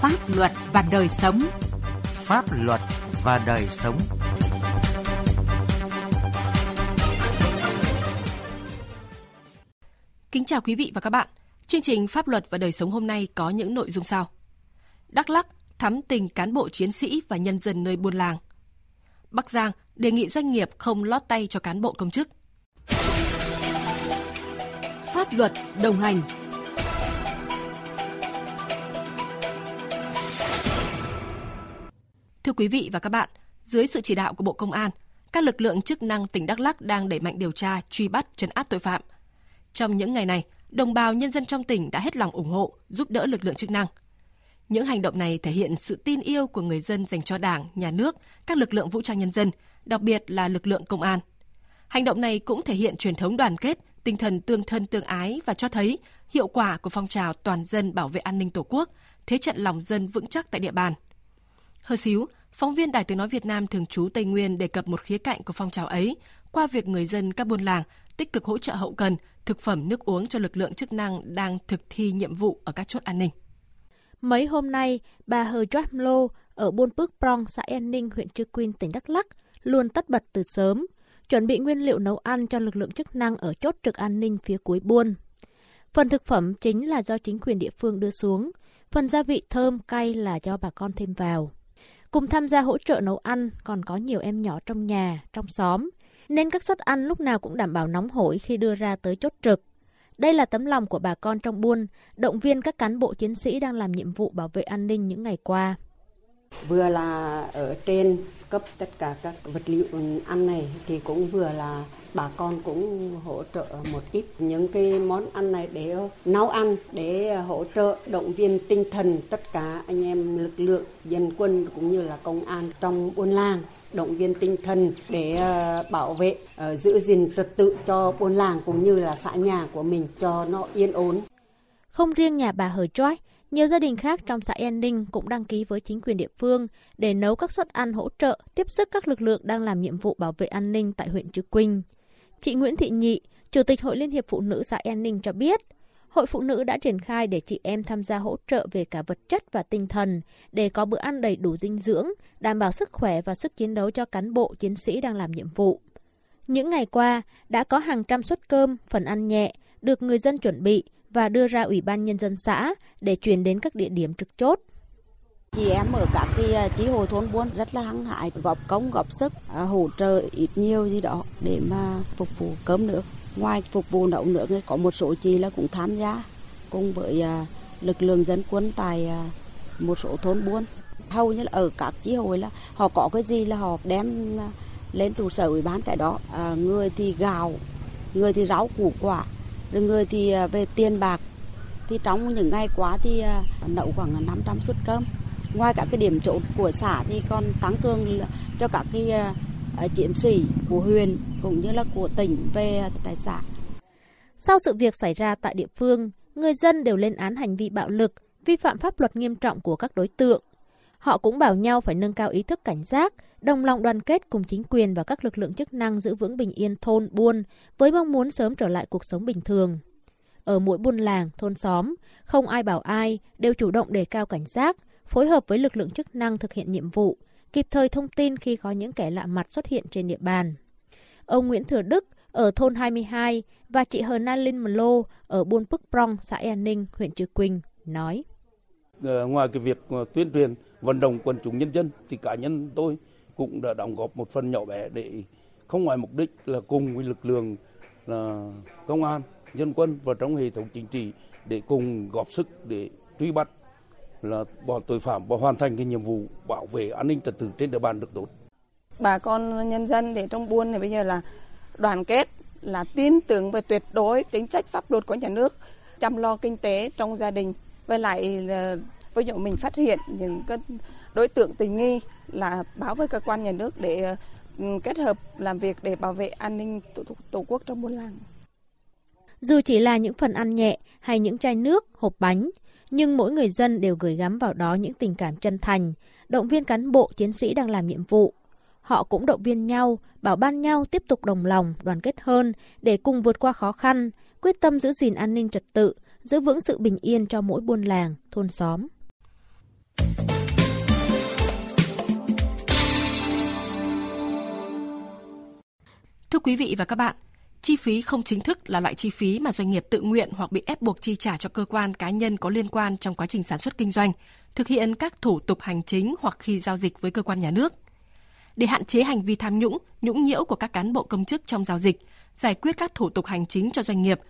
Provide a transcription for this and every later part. Pháp luật và đời sống. Pháp luật và đời sống. Kính chào quý vị và các bạn. Chương trình Pháp luật và đời sống hôm nay có những nội dung sau. Đắk Lắk thắm tình cán bộ chiến sĩ và nhân dân nơi buôn làng. Bắc Giang đề nghị doanh nghiệp không lót tay cho cán bộ công chức. Pháp luật đồng hành. Thưa quý vị và các bạn, dưới sự chỉ đạo của Bộ Công an, các lực lượng chức năng tỉnh Đắk Lắk đang đẩy mạnh điều tra, truy bắt, trấn áp tội phạm. Trong những ngày này, đồng bào nhân dân trong tỉnh đã hết lòng ủng hộ, giúp đỡ lực lượng chức năng. Những hành động này thể hiện sự tin yêu của người dân dành cho Đảng, Nhà nước, các lực lượng vũ trang nhân dân, đặc biệt là lực lượng công an. Hành động này cũng thể hiện truyền thống đoàn kết, tinh thần tương thân tương ái và cho thấy hiệu quả của phong trào toàn dân bảo vệ an ninh Tổ quốc, thế trận lòng dân vững chắc tại địa bàn. Hơ xíu, phóng viên Đài Tiếng nói Việt Nam thường trú Tây Nguyên đề cập một khía cạnh của phong trào ấy qua việc người dân các buôn làng tích cực hỗ trợ hậu cần, thực phẩm, nước uống cho lực lượng chức năng đang thực thi nhiệm vụ ở các chốt an ninh. Mấy hôm nay, bà Hờ Jơmlo ở buôn Pước Prong, xã Yên Ninh, huyện Cư Kuin, tỉnh Đắk Lắk luôn tất bật từ sớm, chuẩn bị nguyên liệu nấu ăn cho lực lượng chức năng ở chốt trực an ninh phía cuối buôn. Phần thực phẩm chính là do chính quyền địa phương đưa xuống, phần gia vị thơm cay là do bà con thêm vào. Cùng tham gia hỗ trợ nấu ăn còn có nhiều em nhỏ trong nhà, trong xóm, nên các suất ăn lúc nào cũng đảm bảo nóng hổi khi đưa ra tới chốt trực. Đây là tấm lòng của bà con trong buôn, động viên các cán bộ chiến sĩ đang làm nhiệm vụ bảo vệ an ninh những ngày qua. Vừa là ở trên cấp tất cả các vật liệu ăn này thì cũng vừa là bà con cũng hỗ trợ một ít những cái món ăn này để nấu ăn, để hỗ trợ động viên tinh thần tất cả anh em lực lượng dân quân cũng như là công an trong buôn làng, động viên tinh thần để bảo vệ, giữ gìn trật tự cho buôn làng cũng như là xã nhà của mình cho nó yên ổn. Không riêng nhà bà Hờ Choi, nhiều gia đình khác trong xã Yên Ninh cũng đăng ký với chính quyền địa phương để nấu các suất ăn hỗ trợ, tiếp sức các lực lượng đang làm nhiệm vụ bảo vệ an ninh tại huyện Trực Quỳnh. Chị Nguyễn Thị Nhị, Chủ tịch Hội Liên hiệp Phụ nữ xã Yên Ninh cho biết, Hội Phụ nữ đã triển khai để chị em tham gia hỗ trợ về cả vật chất và tinh thần để có bữa ăn đầy đủ dinh dưỡng, đảm bảo sức khỏe và sức chiến đấu cho cán bộ, chiến sĩ đang làm nhiệm vụ. Những ngày qua, đã có hàng trăm suất cơm, phần ăn nhẹ, được người dân chuẩn bị và đưa ra Ủy ban Nhân dân xã để chuyển đến các địa điểm trực chốt. Chị em ở các cái chi hội thôn buôn rất là hăng hái, góp công góp sức, hỗ trợ ít nhiều gì đó để mà phục vụ cơm nước. Ngoài phục vụ nấu nước, có một số chị là cũng tham gia cùng với lực lượng dân quân tại một số thôn buôn. Hầu như là ở các chi hội là họ có cái gì là họ đem lên trụ sở ủy ban cái đó. Người thì gạo, người thì rau củ quả, rồi người thì về tiền bạc. Thì trong những ngày qua thì nấu khoảng 500 suất cơm. Ngoài các cái điểm chốt của xã thì còn tăng cường cho các cái chiến sĩ của huyện cũng như là của tỉnh về tài sản. Sau sự việc xảy ra tại địa phương, người dân đều lên án hành vi bạo lực, vi phạm pháp luật nghiêm trọng của các đối tượng. Họ cũng bảo nhau phải nâng cao ý thức cảnh giác, đồng lòng đoàn kết cùng chính quyền và các lực lượng chức năng giữ vững bình yên thôn, buôn với mong muốn sớm trở lại cuộc sống bình thường. Ở mỗi buôn làng, thôn xóm, không ai bảo ai, đều chủ động đề cao cảnh giác, phối hợp với lực lượng chức năng thực hiện nhiệm vụ, kịp thời thông tin khi có những kẻ lạ mặt xuất hiện trên địa bàn. Ông Nguyễn Thừa Đức ở thôn 22 và chị Hờ Jơmlo ở buôn Pước Prong, xã Yên Ninh, huyện Trực Quỳnh nói: Ngoài cái việc tuyên truyền vận động quần chúng nhân dân thì cá nhân tôi cũng đã đóng góp một phần nhỏ bé để không ngoài mục đích là cùng với lực lượng là công an, dân quân và trong hệ thống chính trị để cùng góp sức để truy bắt là bọn tội phạm và hoàn thành cái nhiệm vụ bảo vệ an ninh trật tự trên địa bàn được tốt. Bà con nhân dân thì trong buôn thì bây giờ là đoàn kết, là tin tưởng về tuyệt đối chính sách pháp luật của nhà nước, chăm lo kinh tế trong gia đình. Với lại ví dụ mình phát hiện những cái đối tượng tình nghi là báo với cơ quan nhà nước để kết hợp làm việc để bảo vệ an ninh tổ quốc trong buôn làng. Dù chỉ là những phần ăn nhẹ hay những chai nước, hộp bánh, nhưng mỗi người dân đều gửi gắm vào đó những tình cảm chân thành, động viên cán bộ, chiến sĩ đang làm nhiệm vụ. Họ cũng động viên nhau, bảo ban nhau tiếp tục đồng lòng, đoàn kết hơn để cùng vượt qua khó khăn, quyết tâm giữ gìn an ninh trật tự, giữ vững sự bình yên cho mỗi buôn làng, thôn xóm. Thưa quý vị và các bạn, chi phí không chính thức là loại chi phí mà doanh nghiệp tự nguyện hoặc bị ép buộc chi trả cho cơ quan cá nhân có liên quan trong quá trình sản xuất kinh doanh, thực hiện các thủ tục hành chính hoặc khi giao dịch với cơ quan nhà nước. Để hạn chế hành vi tham nhũng, nhũng nhiễu của các cán bộ công chức trong giao dịch, giải quyết các thủ tục hành chính cho doanh nghiệp,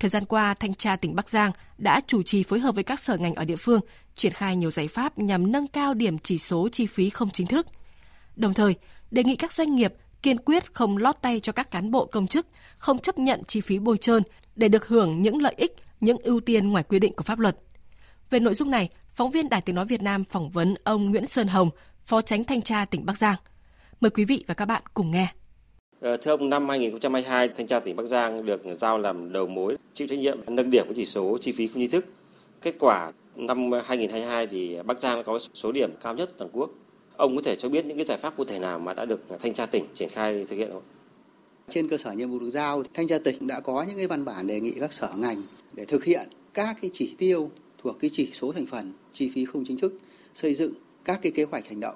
thời gian qua, Thanh tra tỉnh Bắc Giang đã chủ trì phối hợp với các sở ngành ở địa phương triển khai nhiều giải pháp nhằm nâng cao điểm chỉ số chi phí không chính thức. Đồng thời, đề nghị các doanh nghiệp kiên quyết không lót tay cho các cán bộ công chức, không chấp nhận chi phí bôi trơn để được hưởng những lợi ích, những ưu tiên ngoài quy định của pháp luật. Về nội dung này, phóng viên Đài Tiếng nói Việt Nam phỏng vấn ông Nguyễn Sơn Hồng, Phó Chánh Thanh tra tỉnh Bắc Giang. Mời quý vị và các bạn cùng nghe. Thưa ông, năm 2022, Thanh tra tỉnh Bắc Giang được giao làm đầu mối chịu trách nhiệm nâng điểm của chỉ số chi phí không chính thức. Kết quả năm 2022 thì Bắc Giang có số điểm cao nhất toàn quốc. Ông có thể cho biết những cái giải pháp cụ thể nào mà đã được Thanh tra tỉnh triển khai thực hiện không? Trên cơ sở nhiệm vụ được giao, Thanh tra tỉnh đã có những cái văn bản đề nghị các sở ngành để thực hiện các cái chỉ tiêu thuộc cái chỉ số thành phần chi phí không chính thức, xây dựng các cái kế hoạch hành động.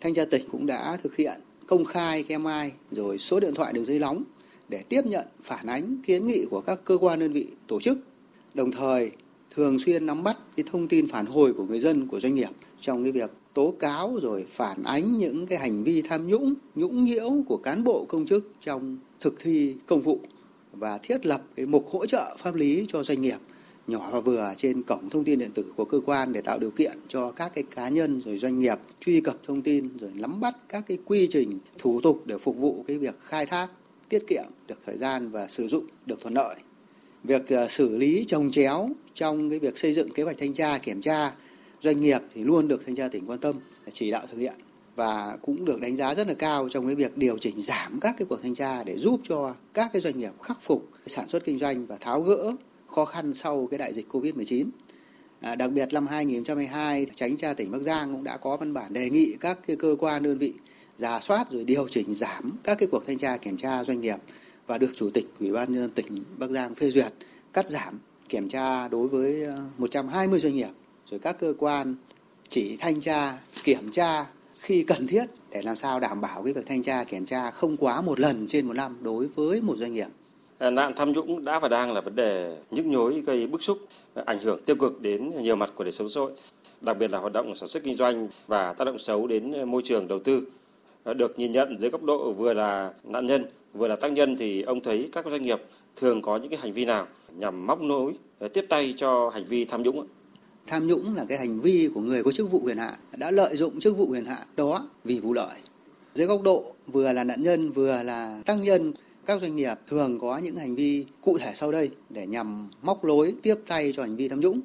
Thanh tra tỉnh cũng đã thực hiện công khai cái MI rồi số điện thoại đường dây nóng để tiếp nhận phản ánh kiến nghị của các cơ quan đơn vị tổ chức. Đồng thời thường xuyên nắm bắt cái thông tin phản hồi của người dân, của doanh nghiệp trong cái việc tố cáo rồi phản ánh những cái hành vi tham nhũng, nhũng nhiễu của cán bộ công chức trong thực thi công vụ và thiết lập cái mục hỗ trợ pháp lý cho doanh nghiệp nhỏ và vừa trên cổng thông tin điện tử của cơ quan để tạo điều kiện cho các cái cá nhân rồi doanh nghiệp truy cập thông tin rồi nắm bắt các cái quy trình thủ tục để phục vụ cái việc khai thác tiết kiệm được thời gian và sử dụng được thuận lợi. Việc xử lý chồng chéo trong cái việc xây dựng kế hoạch thanh tra kiểm tra doanh nghiệp thì luôn được Thanh tra tỉnh quan tâm chỉ đạo thực hiện và cũng được đánh giá rất là cao trong cái việc điều chỉnh giảm các cái cuộc thanh tra để giúp cho các cái doanh nghiệp khắc phục sản xuất kinh doanh và tháo gỡ khó khăn sau cái đại dịch COVID-19. Đặc biệt năm 2022, Thanh tra tỉnh Bắc Giang cũng đã có văn bản đề nghị các cái cơ quan đơn vị rà soát rồi điều chỉnh giảm các cái cuộc thanh tra kiểm tra doanh nghiệp và được Chủ tịch Ủy ban nhân dân tỉnh Bắc Giang phê duyệt cắt giảm kiểm tra đối với 120 doanh nghiệp. Rồi các cơ quan chỉ thanh tra, kiểm tra khi cần thiết để làm sao đảm bảo cái việc thanh tra, kiểm tra không quá một lần trên một năm đối với một doanh nghiệp. Nạn tham nhũng đã và đang là vấn đề nhức nhối gây bức xúc, ảnh hưởng tiêu cực đến nhiều mặt của đời sống xã hội, đặc biệt là hoạt động sản xuất kinh doanh và tác động xấu đến môi trường đầu tư. Được nhìn nhận dưới góc độ vừa là nạn nhân, vừa là tác nhân thì ông thấy các doanh nghiệp thường có những cái hành vi nào nhằm móc nối, tiếp tay cho hành vi tham nhũng? Tham nhũng là cái hành vi của người có chức vụ quyền hạn đã lợi dụng chức vụ quyền hạn đó vì vụ lợi. Dưới góc độ vừa là nạn nhân vừa là tác nhân, các doanh nghiệp thường có những hành vi cụ thể sau đây để nhằm móc lối tiếp tay cho hành vi tham nhũng.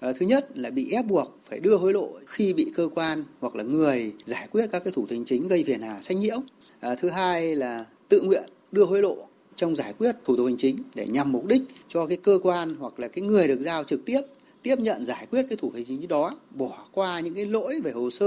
Thứ nhất là bị ép buộc phải đưa hối lộ khi bị cơ quan hoặc là người giải quyết các cái thủ tục hành chính gây phiền hà sách nhiễu. Thứ hai là tự nguyện đưa hối lộ trong giải quyết thủ tục hành chính để nhằm mục đích cho cái cơ quan hoặc là cái người được giao trực tiếp tiếp nhận giải quyết cái thủ tục hành chính đó, bỏ qua những cái lỗi về hồ sơ,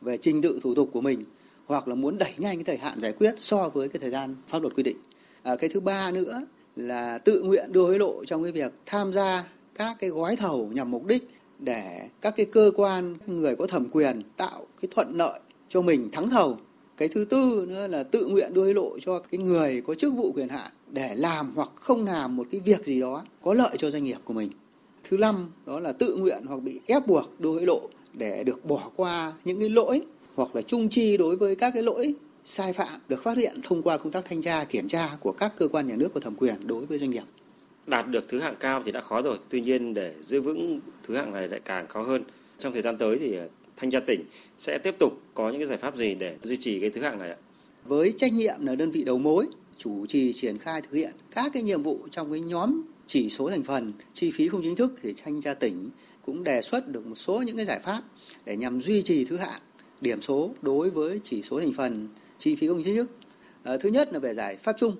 về trình tự thủ tục của mình, hoặc là muốn đẩy nhanh cái thời hạn giải quyết so với cái thời gian pháp luật quy định. Cái thứ ba nữa là tự nguyện đưa hối lộ trong cái việc tham gia các cái gói thầu nhằm mục đích để các cái cơ quan, người có thẩm quyền tạo cái thuận lợi cho mình thắng thầu. Cái thứ tư nữa là tự nguyện đưa hối lộ cho cái người có chức vụ quyền hạn để làm hoặc không làm một cái việc gì đó có lợi cho doanh nghiệp của mình. Thứ năm đó là tự nguyện hoặc bị ép buộc đưa hối lộ để được bỏ qua những cái lỗi hoặc là chung chi đối với các cái lỗi sai phạm được phát hiện thông qua công tác thanh tra kiểm tra của các cơ quan nhà nước có thẩm quyền đối với doanh nghiệp. Đạt được thứ hạng cao thì đã khó rồi, tuy nhiên để giữ vững thứ hạng này lại càng khó hơn. Trong thời gian tới thì Thanh tra tỉnh sẽ tiếp tục có những cái giải pháp gì để duy trì cái thứ hạng này ạ? Với trách nhiệm là đơn vị đầu mối chủ trì triển khai thực hiện các cái nhiệm vụ trong cái nhóm chỉ số thành phần chi phí không chính thức thì Thanh tra tỉnh cũng đề xuất được một số những cái giải pháp để nhằm duy trì thứ hạng điểm số đối với chỉ số thành phần chi phí không chính thức. Thứ nhất là về giải pháp chung.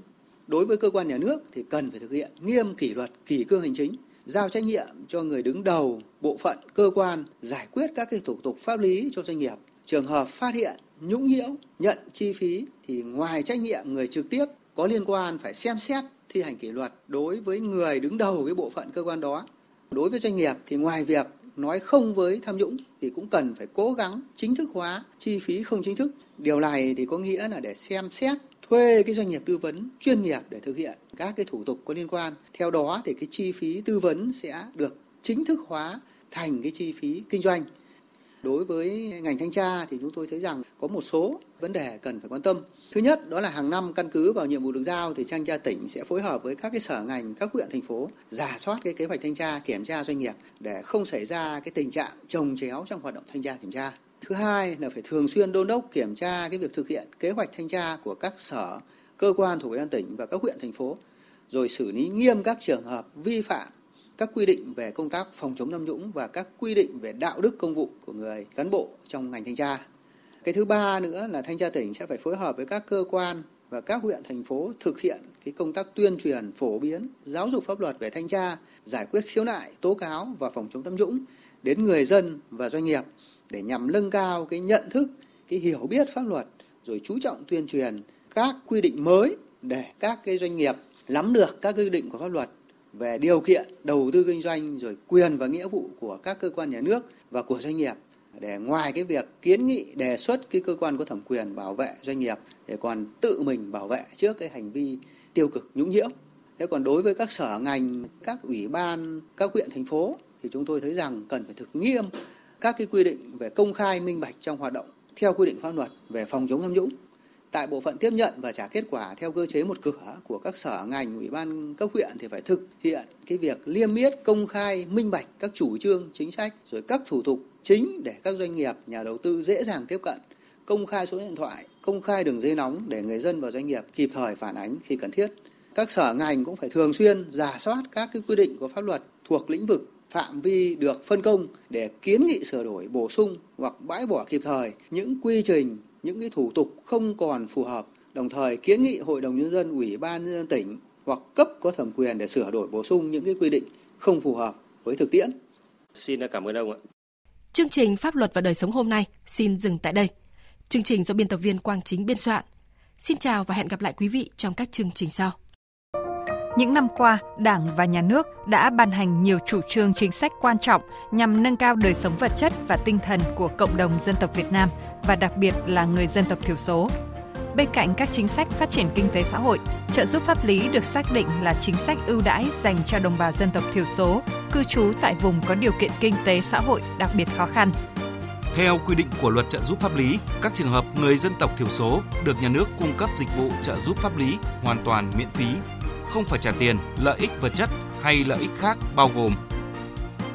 Đối với cơ quan nhà nước thì cần phải thực hiện nghiêm kỷ luật, kỷ cương hành chính, giao trách nhiệm cho người đứng đầu bộ phận cơ quan giải quyết các cái thủ tục pháp lý cho doanh nghiệp. Trường hợp phát hiện nhũng nhiễu, nhận chi phí thì ngoài trách nhiệm người trực tiếp có liên quan phải xem xét thi hành kỷ luật đối với người đứng đầu cái bộ phận cơ quan đó. Đối với doanh nghiệp thì ngoài việc nói không với tham nhũng thì cũng cần phải cố gắng chính thức hóa chi phí không chính thức. Điều này thì có nghĩa là để xem xét thuê cái doanh nghiệp tư vấn chuyên nghiệp để thực hiện các cái thủ tục có liên quan. Theo đó thì cái chi phí tư vấn sẽ được chính thức hóa thành cái chi phí kinh doanh. Đối với ngành thanh tra thì chúng tôi thấy rằng có một số vấn đề cần phải quan tâm. Thứ nhất đó là hàng năm căn cứ vào nhiệm vụ được giao thì thanh tra tỉnh sẽ phối hợp với các cái sở ngành, các huyện, thành phố rà soát cái kế hoạch thanh tra kiểm tra doanh nghiệp để không xảy ra cái tình trạng chồng chéo trong hoạt động thanh tra kiểm tra. Thứ hai là phải thường xuyên đôn đốc kiểm tra cái việc thực hiện kế hoạch thanh tra của các sở, cơ quan thuộc Ủy ban tỉnh và các huyện, thành phố, rồi xử lý nghiêm các trường hợp vi phạm các quy định về công tác phòng chống tham nhũng và các quy định về đạo đức công vụ của người cán bộ trong ngành thanh tra. Cái thứ ba nữa là thanh tra tỉnh sẽ phải phối hợp với các cơ quan và các huyện, thành phố thực hiện cái công tác tuyên truyền, phổ biến, giáo dục pháp luật về thanh tra, giải quyết khiếu nại, tố cáo và phòng chống tham nhũng đến người dân và doanh nghiệp để nhằm nâng cao cái nhận thức, cái hiểu biết pháp luật, rồi chú trọng tuyên truyền các quy định mới để các cái doanh nghiệp nắm được các quy định của pháp luật về điều kiện đầu tư kinh doanh, rồi quyền và nghĩa vụ của các cơ quan nhà nước và của doanh nghiệp. Để ngoài cái việc kiến nghị đề xuất cái cơ quan có thẩm quyền bảo vệ doanh nghiệp để còn tự mình bảo vệ trước cái hành vi tiêu cực, nhũng nhiễu. Thế còn đối với các sở ngành, các ủy ban, các huyện, thành phố thì chúng tôi thấy rằng cần phải thực nghiêm các cái quy định về công khai minh bạch trong hoạt động theo quy định pháp luật về phòng chống tham nhũng. Tại bộ phận tiếp nhận và trả kết quả theo cơ chế một cửa của các sở ngành, ủy ban, các huyện thì phải thực hiện cái việc liêm yết, công khai, minh bạch các chủ trương, chính sách, rồi các thủ tục chính để các doanh nghiệp, nhà đầu tư dễ dàng tiếp cận, công khai số điện thoại, công khai đường dây nóng để người dân và doanh nghiệp kịp thời phản ánh khi cần thiết. Các sở ngành cũng phải thường xuyên rà soát các cái quy định của pháp luật thuộc lĩnh vực phạm vi được phân công để kiến nghị sửa đổi, bổ sung hoặc bãi bỏ kịp thời những quy trình, những cái thủ tục không còn phù hợp, đồng thời kiến nghị Hội đồng Nhân dân, Ủy ban Nhân dân tỉnh hoặc cấp có thẩm quyền để sửa đổi, bổ sung những cái quy định không phù hợp với thực tiễn. Xin cảm ơn ông ạ. Chương trình Pháp luật và đời sống hôm nay xin dừng tại đây. Chương trình do biên tập viên Quang Chính biên soạn. Xin chào và hẹn gặp lại quý vị trong các chương trình sau. Những năm qua, Đảng và Nhà nước đã ban hành nhiều chủ trương chính sách quan trọng nhằm nâng cao đời sống vật chất và tinh thần của cộng đồng dân tộc Việt Nam và đặc biệt là người dân tộc thiểu số. Bên cạnh các chính sách phát triển kinh tế xã hội, trợ giúp pháp lý được xác định là chính sách ưu đãi dành cho đồng bào dân tộc thiểu số cư trú tại vùng có điều kiện kinh tế xã hội đặc biệt khó khăn. Theo quy định của luật trợ giúp pháp lý, các trường hợp người dân tộc thiểu số được nhà nước cung cấp dịch vụ trợ giúp pháp lý hoàn toàn miễn phí, không phải trả tiền, lợi ích vật chất hay lợi ích khác bao gồm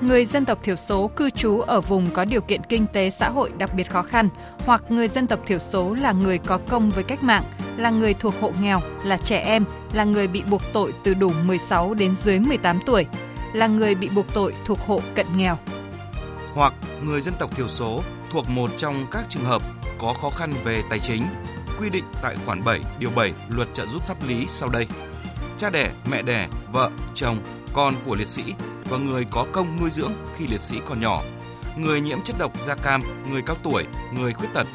người dân tộc thiểu số cư trú ở vùng có điều kiện kinh tế xã hội đặc biệt khó khăn hoặc người dân tộc thiểu số là người có công với cách mạng, là người thuộc hộ nghèo, là trẻ em, là người bị buộc tội từ đủ 16 đến dưới 18 tuổi, là người bị buộc tội thuộc hộ cận nghèo. Hoặc người dân tộc thiểu số thuộc một trong các trường hợp có khó khăn về tài chính, quy định tại khoản 7, điều 7 luật trợ giúp pháp lý sau đây. Cha đẻ, mẹ đẻ, vợ, chồng, con của liệt sĩ và người có công nuôi dưỡng khi liệt sĩ còn nhỏ, người nhiễm chất độc da cam, người cao tuổi, người khuyết tật,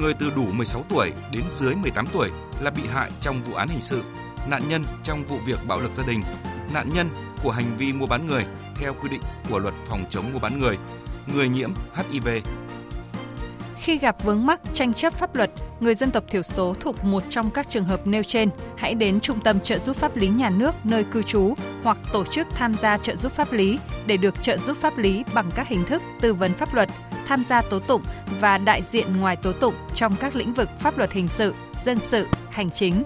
người từ đủ 16 tuổi đến dưới 18 tuổi là bị hại trong vụ án hình sự, nạn nhân trong vụ việc bạo lực gia đình, nạn nhân của hành vi mua bán người theo quy định của luật phòng chống mua bán người nhiễm HIV. Khi gặp vướng mắc tranh chấp pháp luật, người dân tộc thiểu số thuộc một trong các trường hợp nêu trên, hãy đến Trung tâm Trợ giúp pháp lý nhà nước nơi cư trú hoặc tổ chức tham gia trợ giúp pháp lý để được trợ giúp pháp lý bằng các hình thức tư vấn pháp luật, tham gia tố tụng và đại diện ngoài tố tụng trong các lĩnh vực pháp luật hình sự, dân sự, hành chính.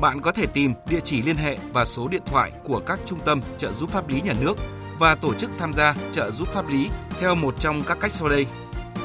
Bạn có thể tìm địa chỉ liên hệ và số điện thoại của các trung tâm trợ giúp pháp lý nhà nước và tổ chức tham gia trợ giúp pháp lý theo một trong các cách sau đây.